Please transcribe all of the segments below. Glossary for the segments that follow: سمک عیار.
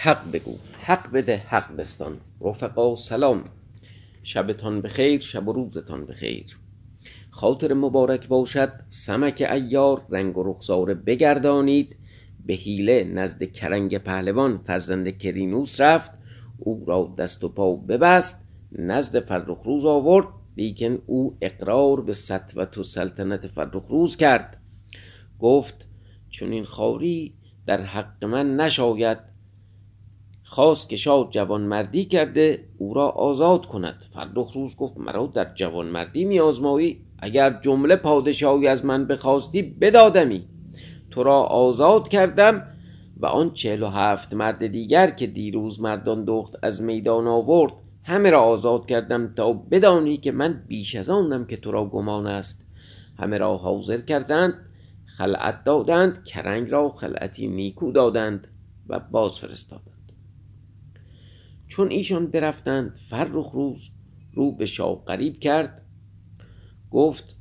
حق بگو، حق بده، حق بستان. رفقا سلام، شبتان بخیر، شب و روزتان بخیر. خاطر مبارک باشد سمک عیار، رنگ و رخساره بگردانید. به حیله نزد کرنگ پهلوان فرزند کرینوس رفت، او را دست و پا ببست، نزد فرخروز آورد، لیکن او اقرار به سطوت و سلطنت فرخروز کرد. گفت چون این خواری در حق من نشاید، خواست که شاه جوانمردی کرده او را آزاد کند. فرخروز گفت مرا در جوانمردی می‌آزمایی، اگر جمله پادشاهی از من بخواستی بدادمی، تو را آزاد کردم و آن 47 مرد دیگر که دیروز مردان دخت از میدان آورد همه را آزاد کردم، تا بدانی که من بیش از آنم که تو را گمان است. همه را حاضر کردند، خلعت دادند، کرنگ را خلعتی نیکو دادند و باز فرستادند. چون ایشان برفتند فرخروز رو به شاه قریب کرد، گفت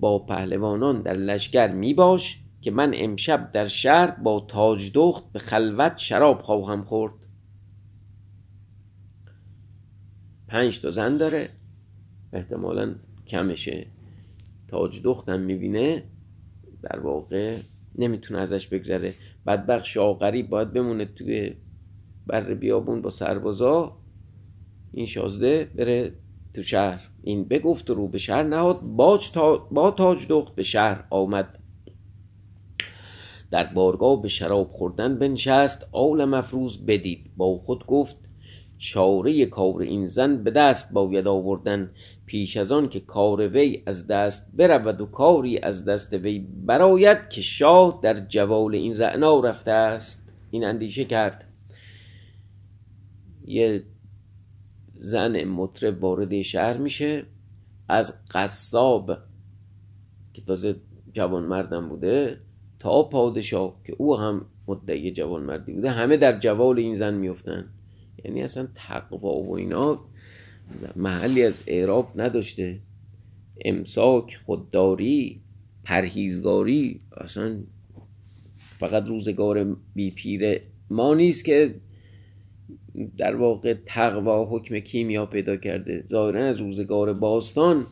با پهلوانان در لشکر می باش که من امشب در شهر با تاج دخت به خلوت شراب خواهم خورد. 5 تا زن داره، احتمالا کمشه. تاج دخت هم میبینه، در واقع نمیتونه ازش بگذره. بدبخت شاه قریب باید بمونه توی بر بیابون با سربازا، این شازده بره تو شهر. این بگفت رو به شهر نهاد، با تاج دخت به شهر آمد. در بارگاه به شراب خوردن بنشست، عالم افروز بدید، با خود گفت چاره کار این زن به دست باید آوردن، پیش از آن که کار وی از دست برود و کاری از دست وی براید که شاه در جوال این رعنا رفته است. این اندیشه کرد. یه زن مطرب وارد شهر میشه، از قصاب که تازه جوانمردم بوده تا پادشاه که او هم مدعی جوانمردی بوده، همه در جوال این زن میفتن. یعنی اصلا تقوا و اینا محلی از اعراب نداشته، امساک، خودداری، پرهیزگاری، اصلا فقط روزگار بی پیر ما نیست که در واقع تقوا حکم کیمیا پیدا کرده. ظاهرا از روزگار باستان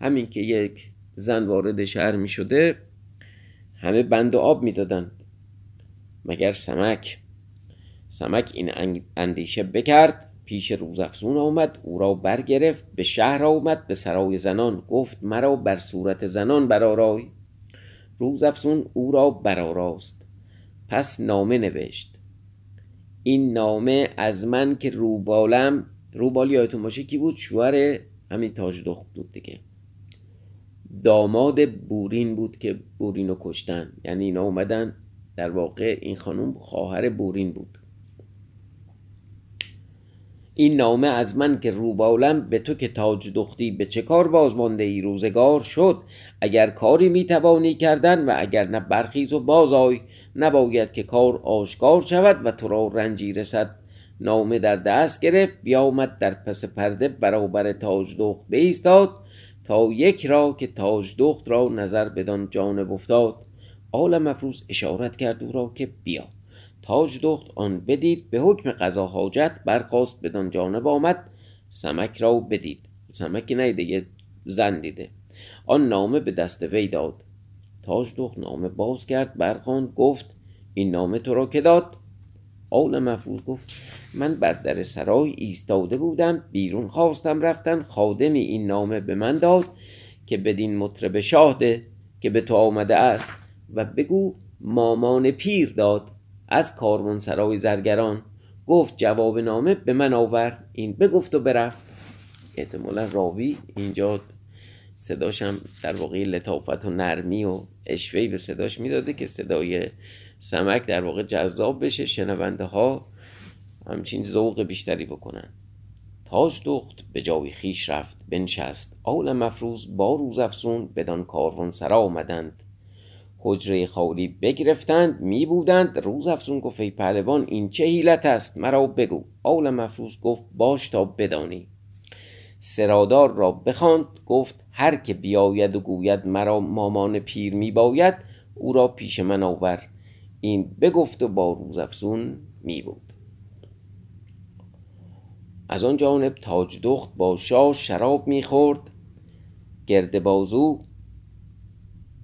همین که یک زن وارد شهر می شده همه بند و آب می دادن. مگر سمک این اندیشه بکرد، پیش روزافزون آمد، او را برگرفت، به شهر آمد، به سرای زنان، گفت مرا بر صورت زنان برآرای. روزافزون او را برآراست، پس نامه نوشت. این نامه از من که روبالم، روبالی آیتون باشه کی بود؟ شوهر همین تاج دخت بود دیگه، داماد بورین بود که بورین رو کشتن. یعنی اینا اومدن، در واقع این خانم خواهر بورین بود. این نامه از من که روبالم، به تو که تاج دختی به چه کار بازمانده ای؟ روزگار شد، اگر کاری میتوانی کردن و اگر نه برخیز و بازای، نباید که کار آشکار شود و تو را رنجی رسد. نامه در دست گرفت، بیامد در پس پرده برابر تاج دخت بایستاد، تا یک را که تاج دخت را نظر بدان جانب افتاد. عالم افروز اشارت کرد او را که بیا. تاج دخت آن بدید، به حکم قضا حاجت برخاست، بدان جانب آمد. سمک را بدید، سمک نیده، یه زن دیده. آن نامه به دست وی داد. تاج دخت نامه باز کرد، برخواند، گفت این نامه تو را که داد؟ عالم افروز گفت من بر در سرای ایستاده بودم، بیرون خواستم رفتن، خادمی این نامه به من داد که بدین مطرب شاه ده که به تو آمده است و بگو مامان پیر داد از کاروان سرای زرگران. گفت جواب نامه به من آور. این بگفت و برفت. احتمالا راوی اینجا صداشم در واقع لطافت و نرمی و اشوهی به صداش میداده که صدای سمک در واقع جذاب بشه، شنونده ها همچین ذوق بیشتری بکنن. تاج دخت به جای خیش رفت، بنشست. عالم افروز با روزافزون بدان کاروان سرا آمدند، حجره خالی بگرفتند، می بودند. روزافزون گفت ای پهلوان این چه حیلت است؟ مرا بگو. عالم افروز گفت باش تا بدانی. سرادار را بخواند، گفت هر که بیاید و گوید مرا مامان پیر می باید، او را پیش من آور. این بگفت و با روزافزون می بود. از آن جانب تاج دخت با شاه شراب می خورد، گرد بازو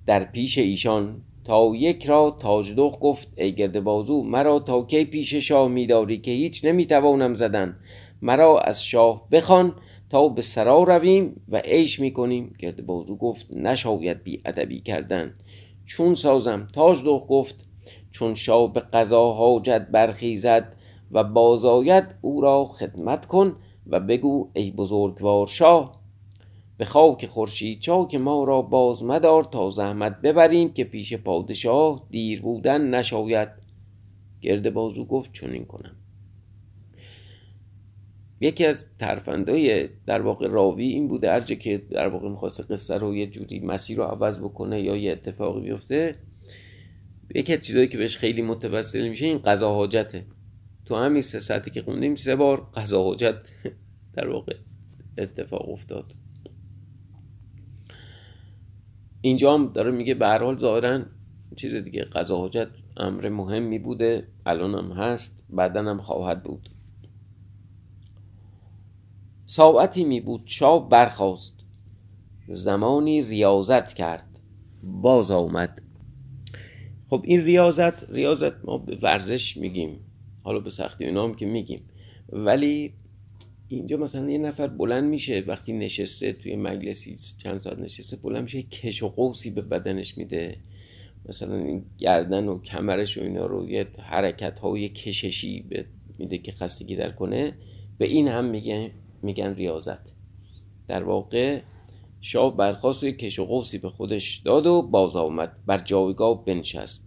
در پیش ایشان. تا یک را تاج دخت گفت: ای گرد بازو، مرا تا کی پیش شاه می داری که هیچ نمی توانم زدن؟ مرا از شاه بخوان تا به سرا رویم و عیش می کنیم. گرد بازو گفت: نشاید بی ادبی کردن، چون سازم؟ تاج دخت گفت: چون شاه به قضا حاجت برخیزد و بازاید، او را خدمت کن و بگو: ای بزرگوار شاه، به خاک خورشید چاک ما را باز مدار تا زحمت ببریم که پیش پادشاه دیر بودن نشاید. گرد بازو گفت: چنین کنم. یکی از ترفندهای در واقع راوی این بوده، هرچه که در واقع میخواست قصه رو یه جوری مسیر رو عوض بکنه یا یه اتفاقی بیفته، یکی از چیزایی که بهش خیلی متوسل میشه این قضا حاجته. تو همین سه ساعتی که خوندیم 3 بار قضا حاجت در واقع اتفاق افتاد. اینجا هم داره میگه به هر حال ظاهرا چیز دیگه، قضا حاجت امر مهمی بوده، الان هم هست، بعدن هم خواهد بود. ساعتی می بود، شاه برخاست، زمانی ریاضت کرد، باز آمد. خب این ریاضت ما به ورزش میگیم، حالا به سختی اینا هم که میگیم، ولی اینجا مثلا یه نفر بلند میشه وقتی نشسته توی مجلسی چند ساعت نشسته، بلند میشه کش و قوسی به بدنش میده، مثلا این گردن و کمرش و اینا رو یه حرکت ها و یه کششی میده که خستگی در کنه، به این هم میگن ریاضت. در واقع شاه برخاست، کش و قوسی به خودش داد و باز آمد، بر جایگاه بنشست.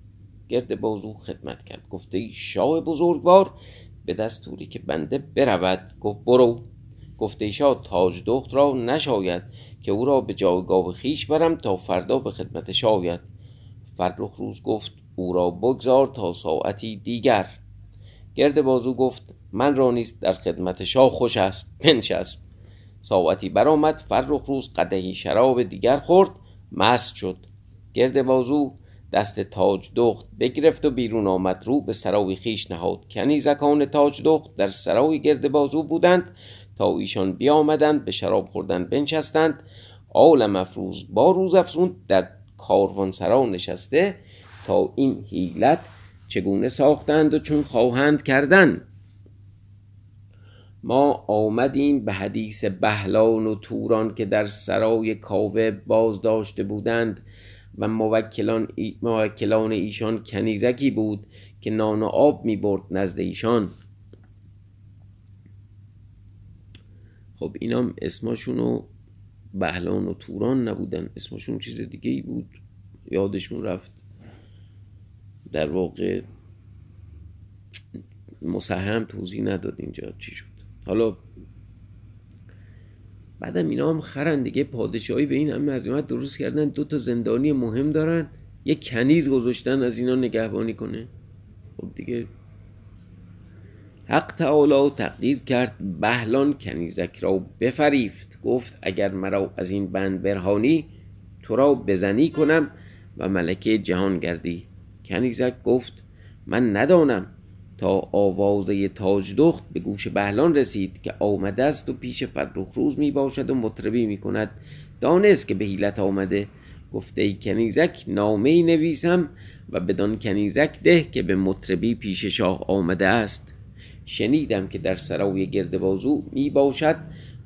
گرد بازو خدمت کرد، گفته: ای شاه بزرگوار، به دستوری که بنده برود. گفت: برو. گفته: ای شاه، تاج دخت را نشاید که او را به جایگاه خیش برم تا فردا به خدمت شاید. فرخ روز گفت: او را بگذار تا ساعتی دیگر. گرد بازو گفت: من را نیست در خدمت شاه خوش است. بنشست. ساعتی برآمد، فرخ روز قدحی شراب دیگر خورد، مست شد. گرد بازو دست تاج دخت بگرفت و بیرون آمد، رو به سرای خیش نهاد. کنیزکان تاج دخت در سرای گرد بازو بودند، تا ایشان بیامدند به شراب خوردن بنشستند. عالم افروز با روز افزون در کاروان سرا نشسته، تا این حیلت چگونه ساختند و چون خواهند کردند. ما آمدیم به حدیث بهلان و توران که در سرای کاوه باز داشته بودند و موکلان ایشان کنیزکی بود که نان و آب می برد نزد ایشان. خب اینام اسمشونو بهلان و توران نبودن، اسمشون چیز دیگه ای بود، یادشون رفت، در واقع مسهم توضیح نداد اینجا چی شد. حالا بعدم اینا هم خرن دیگه، پادشاهی به این همه عظمت درست کردن، 2 زندانی مهم دارن، یک کنیز گذاشتن از اینا نگهبانی کنه. خب دیگه حق تعالی تقدیر کرد، بهلان کنیزک را بفریفت، گفت: اگر مرا از این بند برهانی، تو را بزنی کنم و ملکه جهان گردی. کنیزک گفت: من ندانم. تا آوازه تاج دخت به گوش بهلان رسید که آمده است و پیش فرخ روز می باشد و مطربی می کند، دانست که به حیلت آمده. گفته: ای کنیزک، نامه نویسم و بدان کنیزک ده که به مطربی پیش شاه آمده است. شنیدم که در سرای گرد بازو می باشد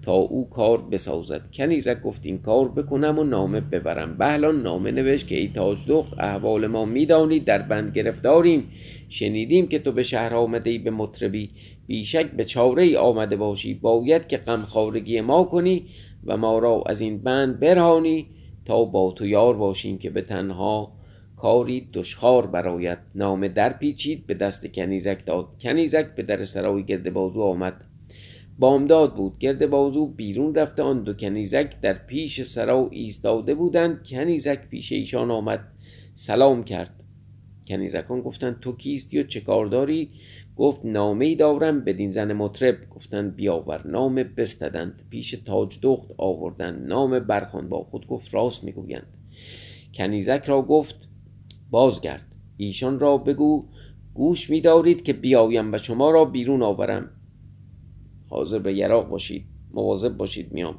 تا او کار بسازد. کنیزک گفت: این کار بکنم و نامه ببرم. بهلان نامه نوشت که: ای تاج دخت، احوال ما میدانی، در بند گرفتاریم، شنیدیم که تو به شهر آمده ای به مطربی، بیشک به چاره ای آمده باشی، باید که غمخوارگی ما کنی و ما را از این بند برهانی تا با تو یار باشیم که به تنها کاری دشخار برایت. نامه در پیچید، به دست کنیزک داد. کنیزک به در سرای گرد بازو آمد، بامداد بود. گرد بازو بیرون رفته، آن 2 کنیزک در پیش سرا ایستاده بودند. کنیزک پیش ایشان آمد، سلام کرد. کنیزکان گفتند: تو کیستی و چه کار داری؟ گفت: نامه‌ای دارم بدین زن مطرب. گفتند: بیاور. نامه بستدند، پیش تاج دخت آوردند. نامه برخوان، با خود گفت: راست میگویند. کنیزک را گفت: بازگرد، ایشان را بگو گوش می‌دارید که بیایم و شما را بیرون آورم. حاضر به یراق باشید، مواظب باشید میام.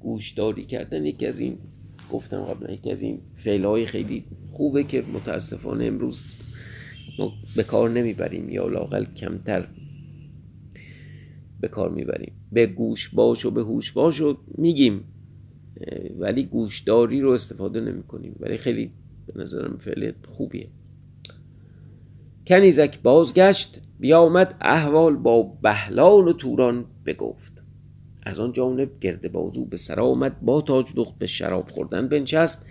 گوشداری کردن یکی از این، گفتم قبلا، یکی از این فعل‌های خیلی خوبه که متاسفانه امروز ما به کار نمیبریم، یا لااقل کمتر به کار میبریم. به گوش باش و به هوش باش و میگیم، ولی گوشداری رو استفاده نمی کنیم، ولی خیلی به نظرم فعل خوبیه. کنیزک بازگشت، بیامد احوال با بهلان و توران بگفت. از آن جانب گرد بازو به سرا آمد، با تاج دخت به شراب خوردن بنشست.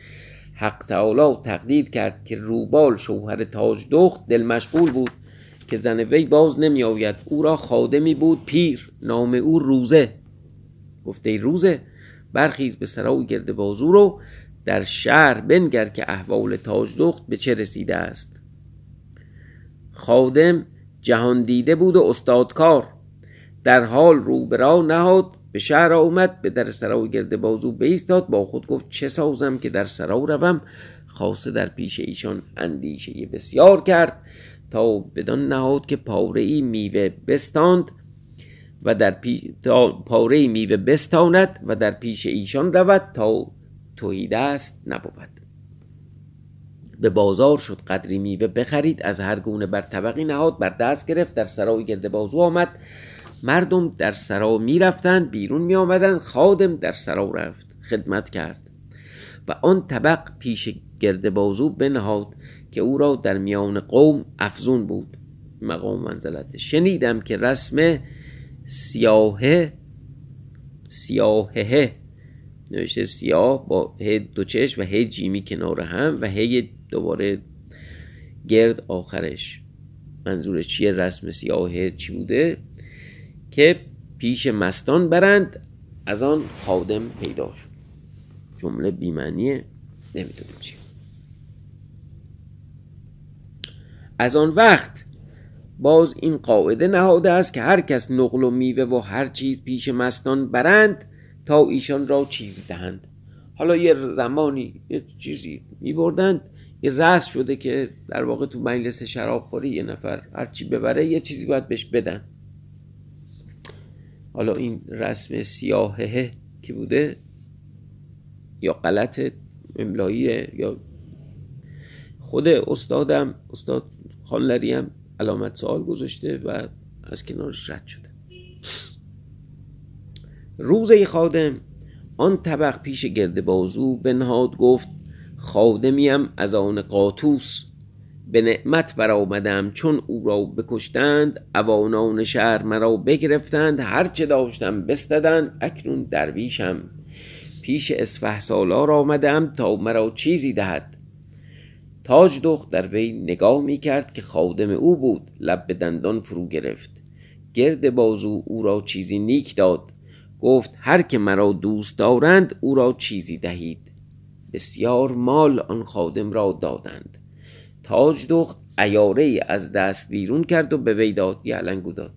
حق تعالی تقدیر کرد که روبال شوهر تاج دخت دل مشغول بود که زن وی باز نمی آید. او را خادمی بود پیر، نام او روزه. گفته ای روزه، برخیز به سرای گرد بازو رو در شهر بنگر که احوال تاج دخت به چه رسیده است. خادم جهان دیده بود و استادکار، در حال رو به راه نهاد. به شهر آمد، به در سرای گرد بازو بایستاد. با خود گفت چه سازم که در سرا روم. خاصه در پیش ایشان اندیشه بسیار کرد تا بدان نهاد که پاره‌ای میوه بستاند و در پیش پاره‌ای میوه بستاند و در پیش ایشان رود تا توحید است نبود. به بازار شد، قدری میوه بخرید، از هر گونه بر طبقی نهاد، بر دست گرفت، در سرای گرد بازو آمد. مردم در سرا می رفتند، بیرون می آمدند. خادم در سرا رفت، خدمت کرد و آن طبق پیش گرد بازو بنهاد که او را در میان قوم افزون بود مقام منزلت. شنیدم که رسم سیاهه نوشته، سیاه با ه دو چش و ه جیمی کنار هم و ه دوباره گرد آخرش. منظورش چیه؟ رسم سیاهه چی بوده؟ که پیش مستان برند. از آن خادم پیدا شد. جمله بی‌معنیه، نمیدونم چیه. از آن وقت باز این قاعده نهاده است که هر کس نقل و میوه و هر چیز پیش مستان برند تا ایشان را چیزی دهند. حالا یه زمانی یه چیزی میبردند، یه رأس شده که در واقع تو مجلس شرابخوری یه نفر هر چی ببره یه چیزی باید بهش بدن. حالا این رسم سیاهه که بوده یا غلط املاییه یا خود استادم، استاد خانلری هم علامت سوال گذاشته و از کنارش رد شده. روزه خادم آن طبق پیش گرد بازو بنهاد، گفت خادمیم از آن قاطوس، به نعمت برآمدم، چون او را بکشتند عوانان شهر مرا بگرفتند، هر چه داشتم بستدند، اکنون درویشم، پیش اسفحسالار آمدم تا مرا چیزی دهد. تاج دخت در وی نگاه می کرد که خادم او بود، لب به دندان فرو گرفت. گرد بازو او را چیزی نیک داد، گفت هر که مرا دوست دارند او را چیزی دهید. بسیار مال آن خادم را دادند. تاج دخت عیاره از دست بیرون کرد و به وی داد، یعلنگو داد.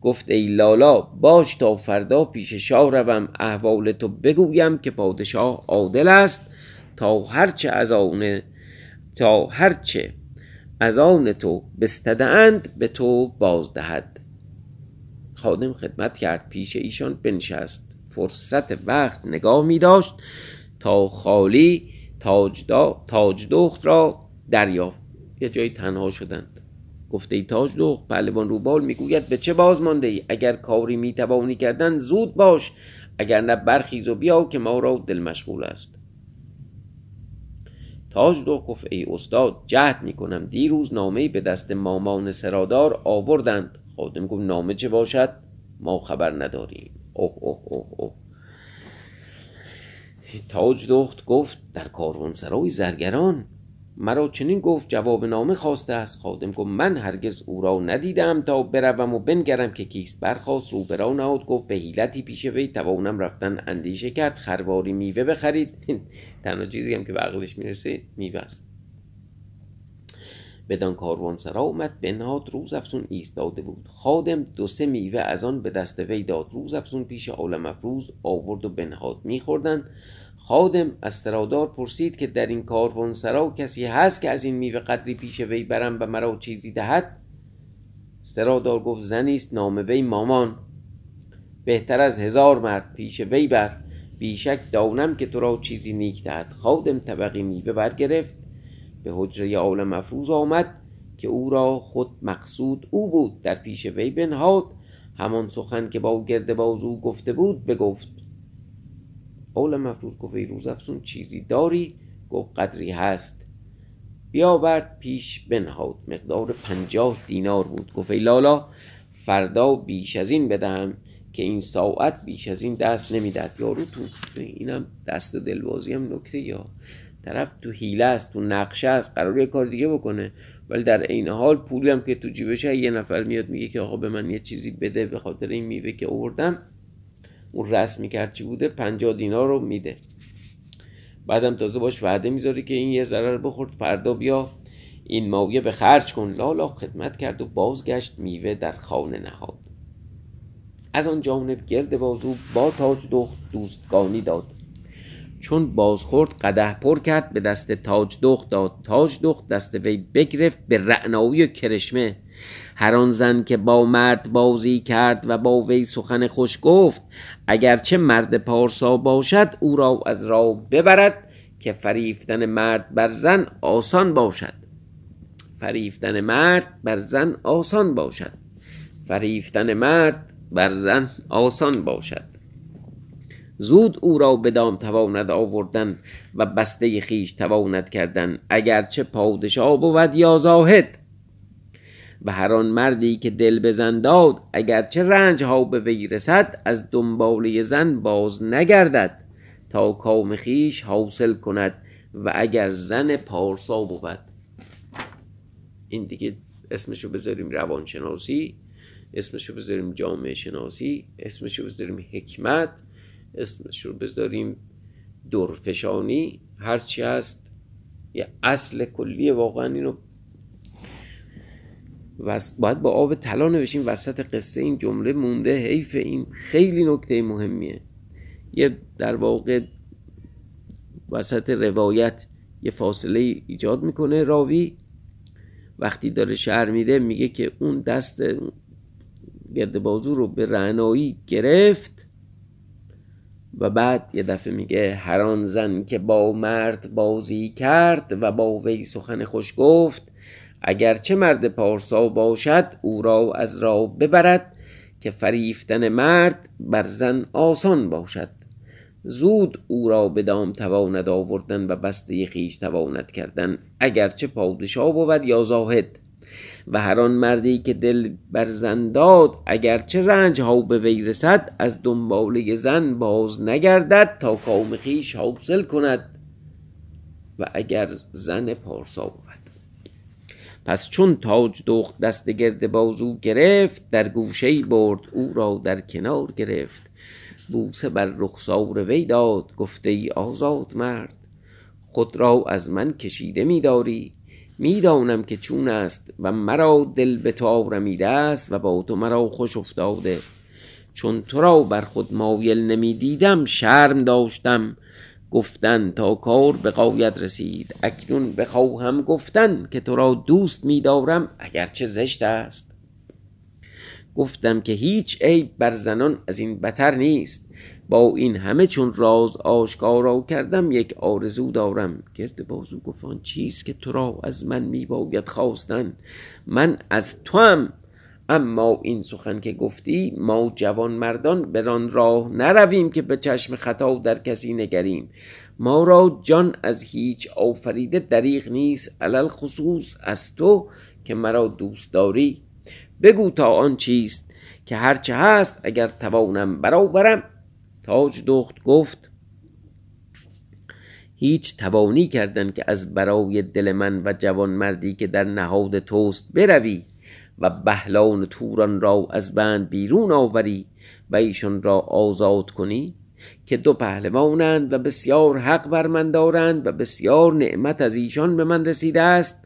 گفت ای لالا باش تا فردا پیش شاه روم، احوال تو بگویم که پادشاه عادل است تا هرچه از آن تو بستدند به تو بازدهد. خادم خدمت کرد، پیش ایشان بنشست، فرصت وقت نگاه می داشت تا خالی تاج دخت را دریافت. یه جایی تنها شدند. گفته ای تاج دخت، پهلوان روبال میگوید به چه باز مانده ای؟ اگر کاری میتوانی کردن زود باش، اگر نه برخیز و بیا که ما را دل مشغول است. تاج دخت گفت ای استاد جهد میکنم، دیروز نامه‌ای به دست مامان سرادار آوردند. خادم گفت نامه چه باشد؟ ما خبر نداریم. اوه اوه اوه اوه. تاج دخت گفت در کاروانسرای زرگران مرا چنین گفت، جواب نامه خواسته است. خادم گفت من هرگز او را ندیدم تا بروم و بنگرم که کیست. برخاست، رو به راه نهاد، گفت به حیلتی پیش وی توانم رفتن اندیشه کرد، خرواری میوه بخرید. تنها چیزی هم که به عقلش میرسه میوه است. بدان کاروانسرا اومد، بنهاد. روزافزون ایستاده بود. خادم دو سه میوه از آن به دست وی داد. روزافزون پیش عالم افروز آورد و بنهاد. میخوردند. خادم از سرادار پرسید که در این کاروانسرا کسی هست که از این میوه قدری پیش وی برم و مرا چیزی دهد؟ سرادار گفت زنی است نام وی مامان، بهتر از هزار مرد پیش وی بر، بیشک دانم که تو را چیزی نیک دهد. خادم طبقی میوه برگرفت، به حجره عالم افروز آمد که او را خود مقصود او بود. در پیش وی بنهاد، همان سخن که با گرد بازو گفته بود بگفت. عالم افروز گفت ای روزافزون چیزی داری؟ گفت قدری هست. بیاورد پیش بنهاد، مقدار 50 دینار بود. گفت ای لالا فردا بیش از این بدهم که این ساعت بیش از این دست نمیداد. یارو تو اینم دست و دلبازی هم نکته، یا طرف تو حیله است، تو نقشه است، قراره کار دیگه بکنه، ولی در عین حال پولی هم که تو جیبش، یه نفر میاد میگه که آقا به من یه چیزی بده به خاطر این میوه که آوردم، اون رسمی کرد چی بوده 50 دینار رو میده. بعدم تازه باش وعده میذاری که این یه ضرر بخورد، فردا بیا این مایه به خرج کن. لالا خدمت کرد و بازگشت، میوه در خانه نهاد. از آن جانب گرد بازو با تاج دخت دوستگانی داد. چون بازخورد قدح پر کرد، به دست تاج دخت داد. تاج دخت دست وی بگرفت به رعنایی و کرشمه. هر آن زن که با مرد بازی کرد و با وی سخن خوش گفت، اگرچه مرد پارسا باشد او را از راه ببرد، که فریفتن مرد بر زن آسان باشد. فریفتن مرد بر زن آسان باشد. فریفتن مرد بر زن آسان باشد. زود او را به دام تواند آوردن و بسته خیش تواند کردن، اگرچه پادشاه بود یا زاهد. و هر آن مردی که دل بزن داد، اگرچه رنج ها به وی رسد، از دنباله زن باز نگردد تا کام خیش حاصل کند، و اگر زن پارسا بود. این دیگه اسمشو بذاریم روانشناسی، اسمشو بذاریم جامعه شناسی، اسمشو بذاریم حکمت، اسمشو بذاریم دورفشانی، هرچی هست یه اصل کلیه. واقعا اینو باید با آب طلا نوشیم وسط قصه. این جمله مونده، حیف، این خیلی نکته مهمیه. یه در واقع وسط روایت یه فاصله ایجاد میکنه راوی، وقتی داره شعر میده میگه که اون دست گرد بازو رو به رعنایی گرفت، و بعد یه دفعه میگه هر آن زن که با مرد بازی کرد و با وی سخن خوش گفت، اگرچه مرد پارسا باشد او را از راه ببرد، که فریفتن مرد بر زن آسان باشد. زود او را به دام تواند آوردن و بسته خیش تواند کردن، اگرچه پادشاه بود یا زاهد. و هر آن مردی که دل بر زن داد، اگرچه رنج ها به وی رسد، از دنباله زن باز نگردد تا کام خیش حاصل کند، و اگر زن پارسا بود. پس چون تاج دخت دست گرد بازو گرفت، در گوشه‌ای برد او را در کنار گرفت. بوسه بر رخسار وی داد، گفته ای آزاد مرد، خود را از من کشیده می‌داری، می‌دانم که چون است و مرا دل به تو آرمیده است و با تو مرا خوش افتاده. چون تو را بر خود مایل نمی‌دیدم شرم داشتم گفتن، تا کار به غایت رسید اکنون بخواهم گفتن، که تو را دوست می‌دارم اگرچه زشت است. گفتم که هیچ عیب بر زنان از این بتر نیست، با این همه چون راز آشکارا کردم یک آرزو دارم. گرد بازو گفت آن چیز که تو را از من می‌باید خواستن، من از تو هم. اما این سخن که گفتی، ما جوان مردان بران راه نرویم که به چشم خطا در کسی نگریم. ما را جان از هیچ آفریده دریغ نیست، علل خصوص از تو که مرا دوست داری. بگو تا آن چیست که هرچه هست اگر توانم برآورم. تاج دخت گفت هیچ توانی کردن که از برای دل من و جوان مردی که در نهاد توست بروی و بهلان توران را از بند بیرون آوری و ایشان را آزاد کنی، که دو پهلوانند و بسیار حق بر من دارند و بسیار نعمت از ایشان به من رسیده است.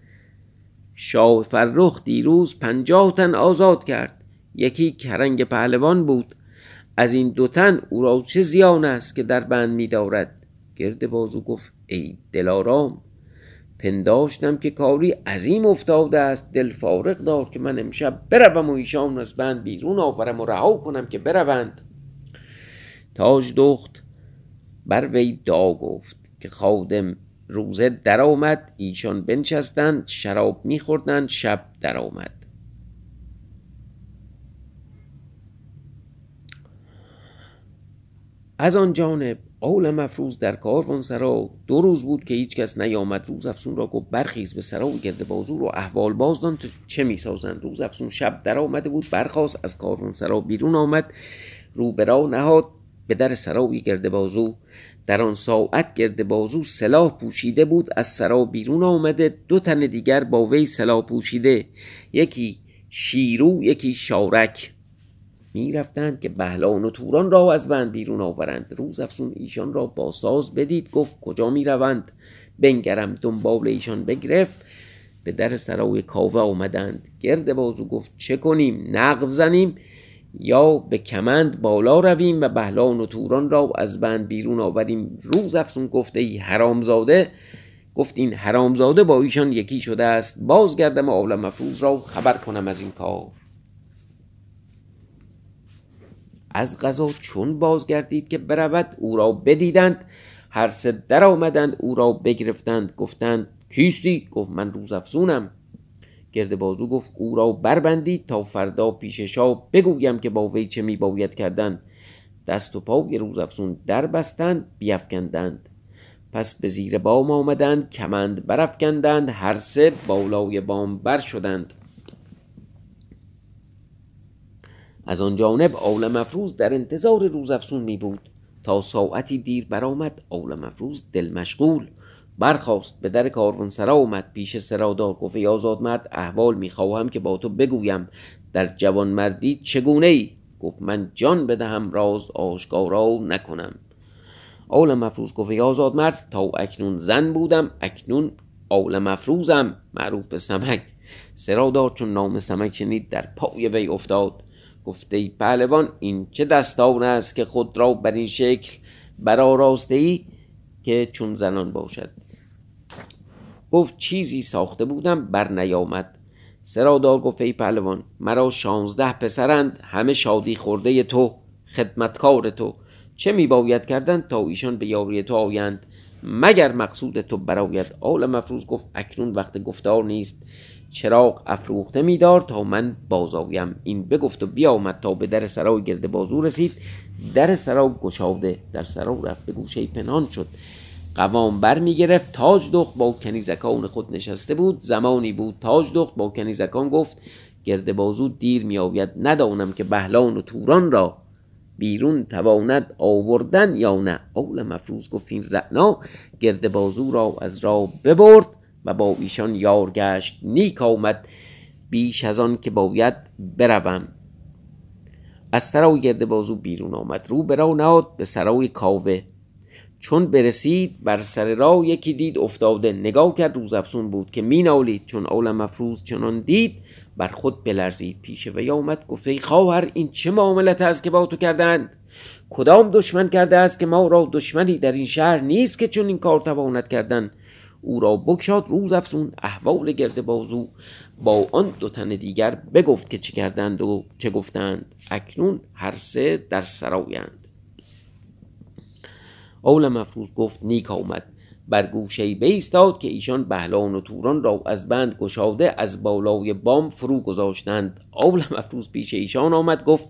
شاه فرخ دیروز 50 تن آزاد کرد، یکی کرنگ پهلوان بود. از این 2 تن او را چه زیان است که در بند می دارد؟ گرد بازو گفت ای دلارام، پنداشتم که کاری عظیم افتاده است، دل فارغ دار که من امشب بروم و ایشان از بند بیرون آورم و رها کنم که بروند. تاج دخت بر وی دا گفت که خادم روزه در آمد، ایشان بنشستند شراب می خوردند، شب در آمد. از آن جانب آل مفروز در کاروانسرا 2 روز بود که هیچ کس نیامد. روز افسون را گفت برخیز به سرا و گرد بازو را احوال بازدان چه می سازند. روز افسون شب در آمده بود، برخاست از کاروانسرا بیرون آمد، رو به راه نهاد به در سرای گرد بازو. در آن ساعت گرد بازو سلاح پوشیده بود، از سرا بیرون آمده 2 تن دیگر با وی سلاح پوشیده، یکی شیرو یکی شارک، می رفتند که بهلان و توران را از بند بیرون آورند. روز افسون ایشان را با ساز بدید، گفت کجا می روند؟ بنگرم. دنبال ایشان بگرفت، به در سرای کاوه آمدند. گرد بازو گفت چه کنیم؟ نقب زنیم یا به کمند بالا رویم و بهلان و توران را از بند بیرون آوریم؟ روز افسون گفت ای حرامزاده، گفت این حرامزاده با ایشان یکی شده است، بازگردم آل مفروز را خبر کنم از این کار. از قضا چون بازگردید که برود، او را بدیدند، هر 3 در آمدند، او را بگرفتند. گفتند کیستی؟ گفت من روز افسونم. گرد بازو گفت او را بربندید تا فردا پیش شاه بگویم که با وی چه می باید کردند. دست و پای روز افسون در بستند، بیفکندند. پس به زیر بام آمدند، کمند برفکندند، هر 3 بالای بام بر شدند. از آن جانب آل مفروز در انتظار روز افسون می بود. تا ساعتی دیر برآمد، آل مفروز دل مشغول برخاست، به در کاروانسرا آمد، پیش سرادار گفت ای آزاد مرد، احوال می خواهم که با تو بگویم، در جوانمردی چگونه ای؟ گفت من جان بدهم راز آشکارا نکنم. آل مفروز گفت ای آزاد مرد، تا اکنون زن بودم، اکنون آل مفروزم، معروف به سمک. سرادار چون نام سمک شنید در پای وی افتاد، گفته ای پهلوان این چه دستان است که خود را بر این شکل برآراسته ای که چون زنان باشد؟ گفت چیزی ساخته بودم بر نیامد. سرادار گفت ای پهلوان مرا 16 پسرند، همه شادی خورده تو، خدمتکار تو، چه می باید کردند تا ایشان به یاری تو آیند؟ مگر مقصود تو برآید؟ آل مفروز گفت اکنون وقت گفتار نیست، چراغ افروخته می‌دار تا من باز آیم. این بگفت و بیامد تا به در سرای گرد بازو رسید، در سرا گشاده، در سرا رفت به گوشه پنهان شد. قوام بر می‌گرفت، تاج دخت با کنیزکان خود نشسته بود. زمانی بود تاج دخت با کنیزکان گفت گرد بازو دیر می‌آید، ندانم که بهلان و توران را بیرون تواند آوردن یا نه. آل مفروز گفت این رعنا گرد بازو را از راه ببرد و با ایشان یار گشت، نیک آمد بیش از آن که باید بروم. از سرای گرد بازو بیرون آمد، رو به راه نهاد به سرای کاوه. چون برسید بر سر راه یکی دید افتاده، نگاه کرد، روز افسون بود که می نالید. چون آل مفروز چنان دید بر خود بلرزید، پیش وی آمد گفت ای خواهر این چه معاملت است که با تو کردند؟ کدام دشمن کرده است که ما را دشمنی در این شهر نیست که چون این کار تواند کردند؟ او را بکشاد. روز افسون احوال گرد بازو با آن 2 تن دیگر بگفت که چه کردند و چه گفتند. اکنون هر 3 در سرایند. آل مفروز گفت نیک آمد، بر گوشه بایستاد که ایشان بهلان و توران را از بند گشاده از بالای بام فرو گذاشتند. آل مفروز پیش ایشان آمد، گفت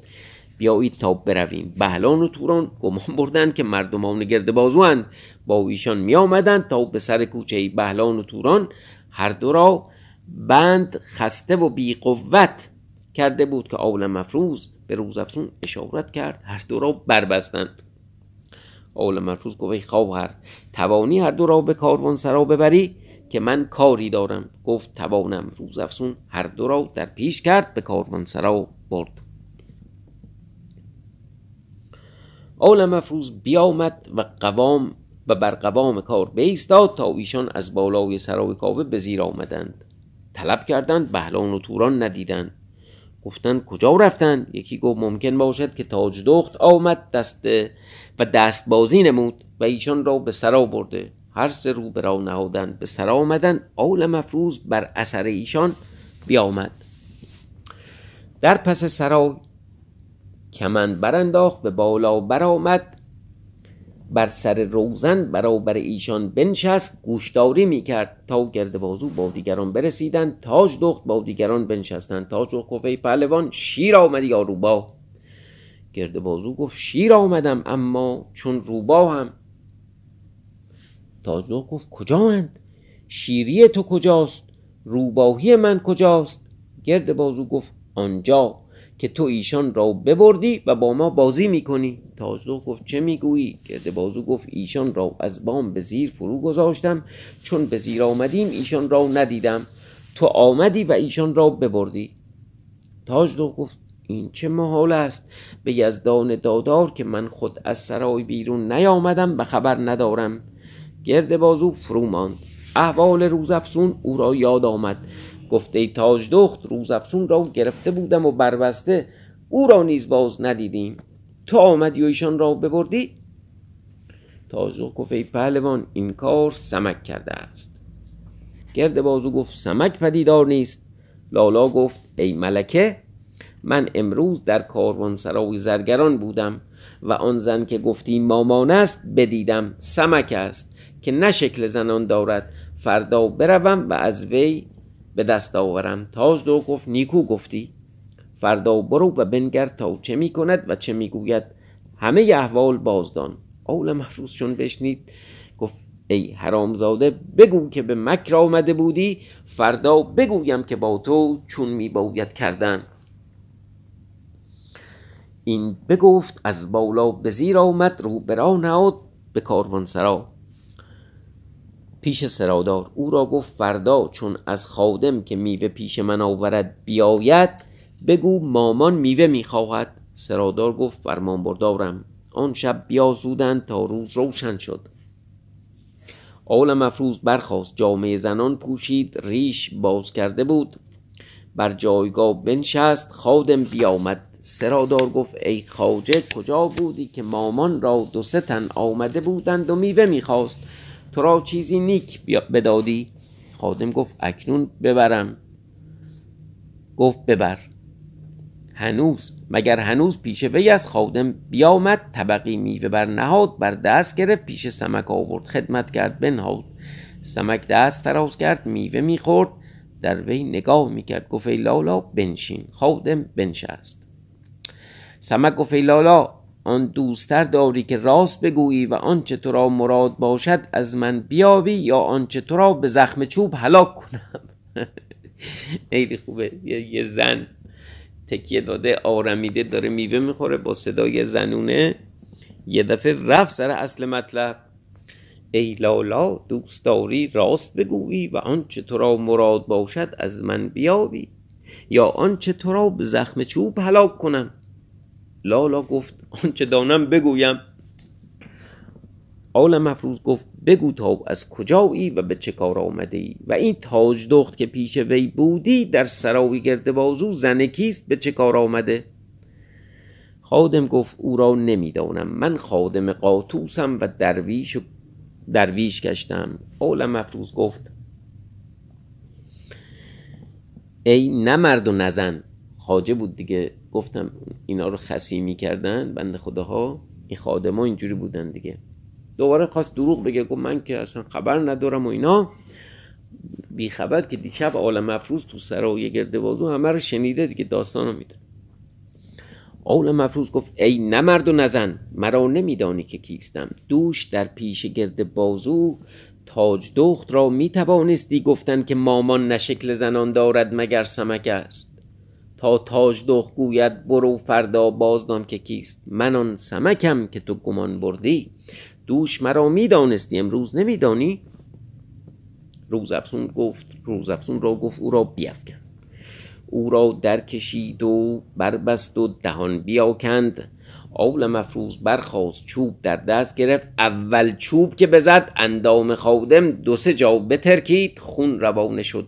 بیایید تا برویم. بهلان و توران گمان بردند که مردمان گرد بازوند، با ایشان می آمدند تا به سر کوچه. بهلان و توران هر 2 را بند خسته و بی قوت کرده بود که آل مفروز به روز افسون اشارت کرد، هر 2 را بربستند. آل مفروز گفت ای خواهر توانی هر 2 را به کاروانسرا ببری که من کاری دارم؟ گفت توانم. روز افسون هر 2 را در پیش کرد، به کاروانسرا برد. آل مفروز بیامد و قوام و بر قوام کار بایستاد تا ایشان از بالای سرای کاوه به زیر آمدند. طلب کردند، بهلان و توران ندیدند. گفتند کجا رفتند؟ یکی گفت ممکن باشد که تاج دخت آمد دست بازی نمود و ایشان را به سرا برده. هر سه رو به راه نهادند، به سرا آمدند. آل مفروض بر اثر ایشان بیامد، در پس سرا کمند برانداخت، به بالا برآمد، بر سر روزن برابر ایشان بنشست، گوشداری میکرد تا گرد بازو با دیگران برسیدند. تاج دخت با دیگران بنشستند. تاج و کوفه پهلوان: شیر آمدی یا روباه؟ گرد بازو گفت: شیر آمدم اما چون روباه هم. تاج دخت گفت: کجا اند؟ شیری تو کجاست؟ روباهی من کجاست؟ گرد بازو گفت: آنجا که تو ایشان را ببردی و با ما بازی میکنی. تاج دخت گفت: چه میگویی؟ گرد بازو گفت: ایشان را از بام به زیر فرو گذاشتم، چون به زیر آمدیم ایشان را ندیدم، تو آمدی و ایشان را ببردی. تاج دخت گفت: این چه محال است؟ به یزدان دادار که من خود از سرای بیرون نیامدم و خبر ندارم. گرد بازو فرو ماند. احوال روزافزون او را یاد آمد. گفته ای تاج دخت: روزافزون را گرفته بودم و بربسته، او را نیز باز ندیدیم، تو آمدی و ایشان را ببردی. تاج دخت گفت: ای پهلوان، این کار سمک کرده است. گرد بازو گفت: سمک پدیدار نیست. لالا گفت: ای ملکه، من امروز در کاروانسرای زرگران بودم و آن زن که گفتی مامان است بدیدم، سمک است که نه شکل زنان دارد، فردا بروم و از وی به دست آورم. تاج دو گفت: نیکو گفتی، فردا برو و بنگر تا چه می کند و چه می گوید، همه احوال بازدان. آل مفروض چون بشنید گفت: ای حرامزاده، بگو که به مکر آمده بودی، فردا بگویم که با تو چون می باید کردن. این بگفت، از بالا به زیر آمد، رو برا نهاد به کاروانسرا پیش سرادار. او را گفت: فردا چون از خادم که میوه پیش من آورد بیاید، بگو مامان میوه میخواهد. سرادار گفت: فرمان بردارم. آن شب بیازودند تا روز روشن شد. آل مفروض برخاست، جامه زنان پوشید، ریش باز کرده بود، بر جایگاه بنشست. خادم بیامد. سرادار گفت: ای خواجه، کجا بودی که مامان را دو سه تن آمده بودند و میوه میخواست، تو را چیزی نیک بدادی؟ خادم گفت: اکنون ببرم. گفت: ببر. مگر هنوز پیش وی از خادم بیامد، طبقی میوه بر نهاد، بر دست گرفت، پیش سمک آورد، خدمت کرد، بنهاد. سمک دست فراز کرد، میوه میخورد، در وی نگاه میکرد. گفت: ای لالا، بنشین. خادم بنشست. سمک گفت: ای لالا، آن دوستر داری که راست بگویی و آن چه تو را مراد باشد از من بیابی، یا آن چه تو را به زخم چوب هلاک کنم؟ خیلی خوبه، یه زن تکیه داده آرمیده داره میوه میخوره، با صدای زنونه یه دفعه رفت سر اصل مطلب. ای لالا، دوست داری راست بگویی و آن چه تو را مراد باشد از من بیابی، یا آن چه تو را به زخم چوب هلاک کنم؟ لالا گفت: آنچه دانم بگویم. آل مفروض گفت: بگو تا از کجایی و به چه کار آمده ای، و این تاج دخت که پیش وی بودی در سراوی گرد بازو زن کیست، به چه کار آمده؟ خادم گفت: او را نمیدانم، من خادم قاطوسم و درویش گشتم. آل مفروض گفت: ای نه مرد و نه زن. خواجه بود دیگه، گفتم اینا رو خصی میکردن بند خداها، این خادما اینجوری بودن دیگه. دوباره خواست دروغ بگه، گفت: من که اصلا خبر ندارم و اینا، بی خبر که دیشب آل مفروض تو سرای گرد بازو همه رو شنیده دیگه، داستانو میده. آل مفروض گفت: ای نه مرد و نه زن، مرا نمیدانی که کیستم. دوش در پیش گرد بازو تاج دخت را میتوانستی گفتن که مامان نه شکل زنان دارد مگر سمک است، تا تاج دخت گوید برو فردا بازدان که کیست. من آن سمکم که تو گمان بردی، دوش مرا میدانستی، امروز نمیدانی. روزافزون را گفت او را بیفکن. او را در کشید و بربست و دهان بیاکند. آل مفروض برخاست، چوب در دست گرفت، اول چوب که بزد اندام خادم دو سه جا بترکید، خون روانه شد.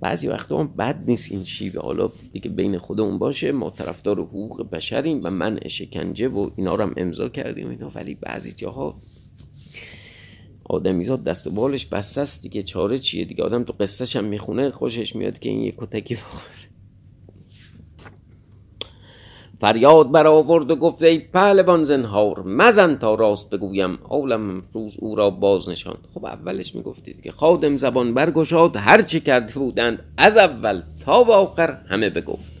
بعضی وقتا هم بد نیست این شیوه، حالا دیگه بین خودمون باشه، ما طرفدار حقوق بشریم و منع شکنجه و اینا رو هم امضا کردیم اینا، ولی بعضی جاها آدمیزاد دست و بالش بسته است دیگه، چاره چیه دیگه. آدم تو قصهش هم میخونه خوشش میاد که این یک کتکی بخوره. فریاد برآورد و گفت ای پهلوان زنهار مزن تا راست بگویم، عالم امروز او را باز نشاند. خب اولش میگفتی دیگه. خادم زبان برگشاد هر چی کرده بودند از اول تا به آخر همه بگفت.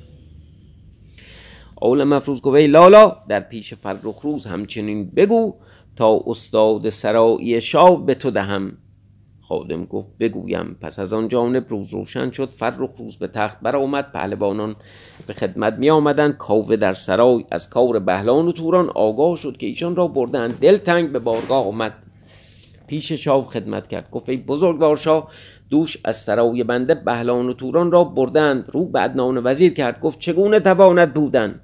عالم افروز گفت ای لالا در پیش فرخ روز همچنین بگو تا استاد سرایی شاه به تو دهم. خادم گفت بگویم. پس از آن جانب روز روشن شد، فرخ روز به تخت بر آمد، پهلوانان به خدمت می آمدند. کاوه در سرای از کار بهلان و توران آگاه شد که ایشان را بردند، دلتنگ به بارگاه آمد، پیش شاه خدمت کرد. گفت ای بزرگوار شاه دوش از سرای بنده بهلان و توران را بردند. رو به عدنان وزیر کرد، گفت چگونه تواند بودند؟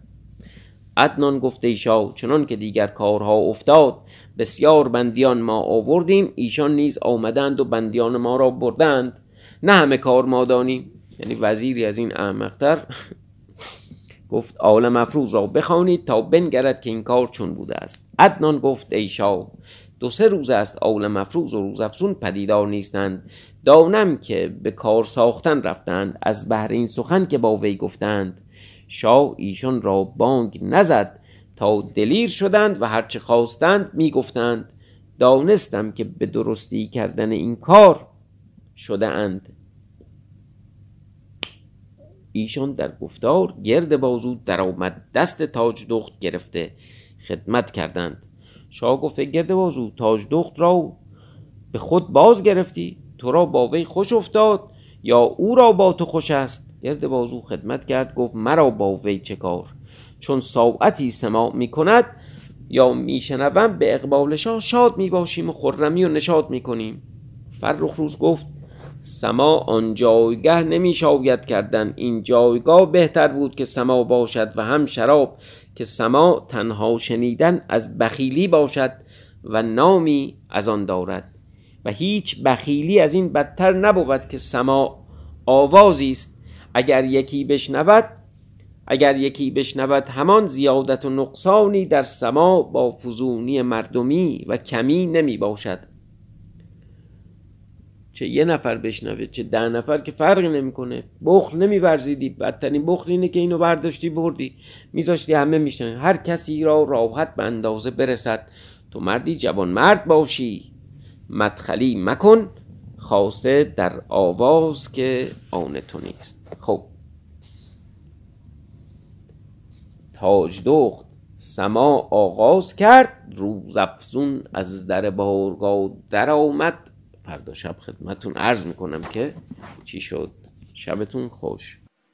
عدنان گفت ای شاه چنان که دیگر کارها افتاد، بسیار بندیان ما آوردیم، ایشان نیز آمدند و بندیان ما را بردند، نه همه کار ما دانیم. یعنی وزیری از این احمق‌تر گفت عالم افروز را بخوانید تا بنگرد که این کار چون بوده است. عدنان گفت ای شاه دو سه روز است عالم افروز و روزافزون پدیدار نیستند، دانم که به کار ساختن رفتند، از بهر این سخن که با وی گفتند. شاه ایشان را بانگ نزد تا دلیر شدند و هرچه خواستند می گفتند. دانستم که به درستی کردن این کار شده اند. ایشان در گفتار گرد بازو در آمد، دست تاج دخت گرفته خدمت کردند. شاه گفت گرد بازو تاج دخت را به خود باز گرفتی؟ تو را با وی خوش افتاد یا او را با تو خوش است؟ گرد بازو خدمت کرد، گفت مرا با وی چه کار؟ چون ساعتی سماع می کند یا می شنوم به اقبال شاه شاد می باشیم و خرمی و نشاط می کنیم. فرخ روز گفت سماع آن جایگه نمی شاید کردن، این جایگاه بهتر بود که سماع باشد و هم شراب، که سماع تنها شنیدن از بخیلی باشد و نامی از آن دارد و هیچ بخیلی از این بدتر نبود که سماع آوازی است، اگر یکی بشنود همان زیادت و نقصانی در سما با فزونی مردمی و کمی نمی باشد. چه یه نفر بشنوه چه 10 نفر که فرق نمی کنه. بخل نمی ورزیدی، بدترین بخل اینه که اینو برداشتی بردی میذاشتی همه میشنن. هر کسی را راحت به اندازه برسد. تو مردی جوان مرد باشی، مدخلی مکن خاصه در آواز که آن تو نیست. خب تاج دخت سما آغاز کرد، روزافزون از در بارگاه در آمد. فردا شب خدمتون عرض میکنم که چی شد. شبتون خوش.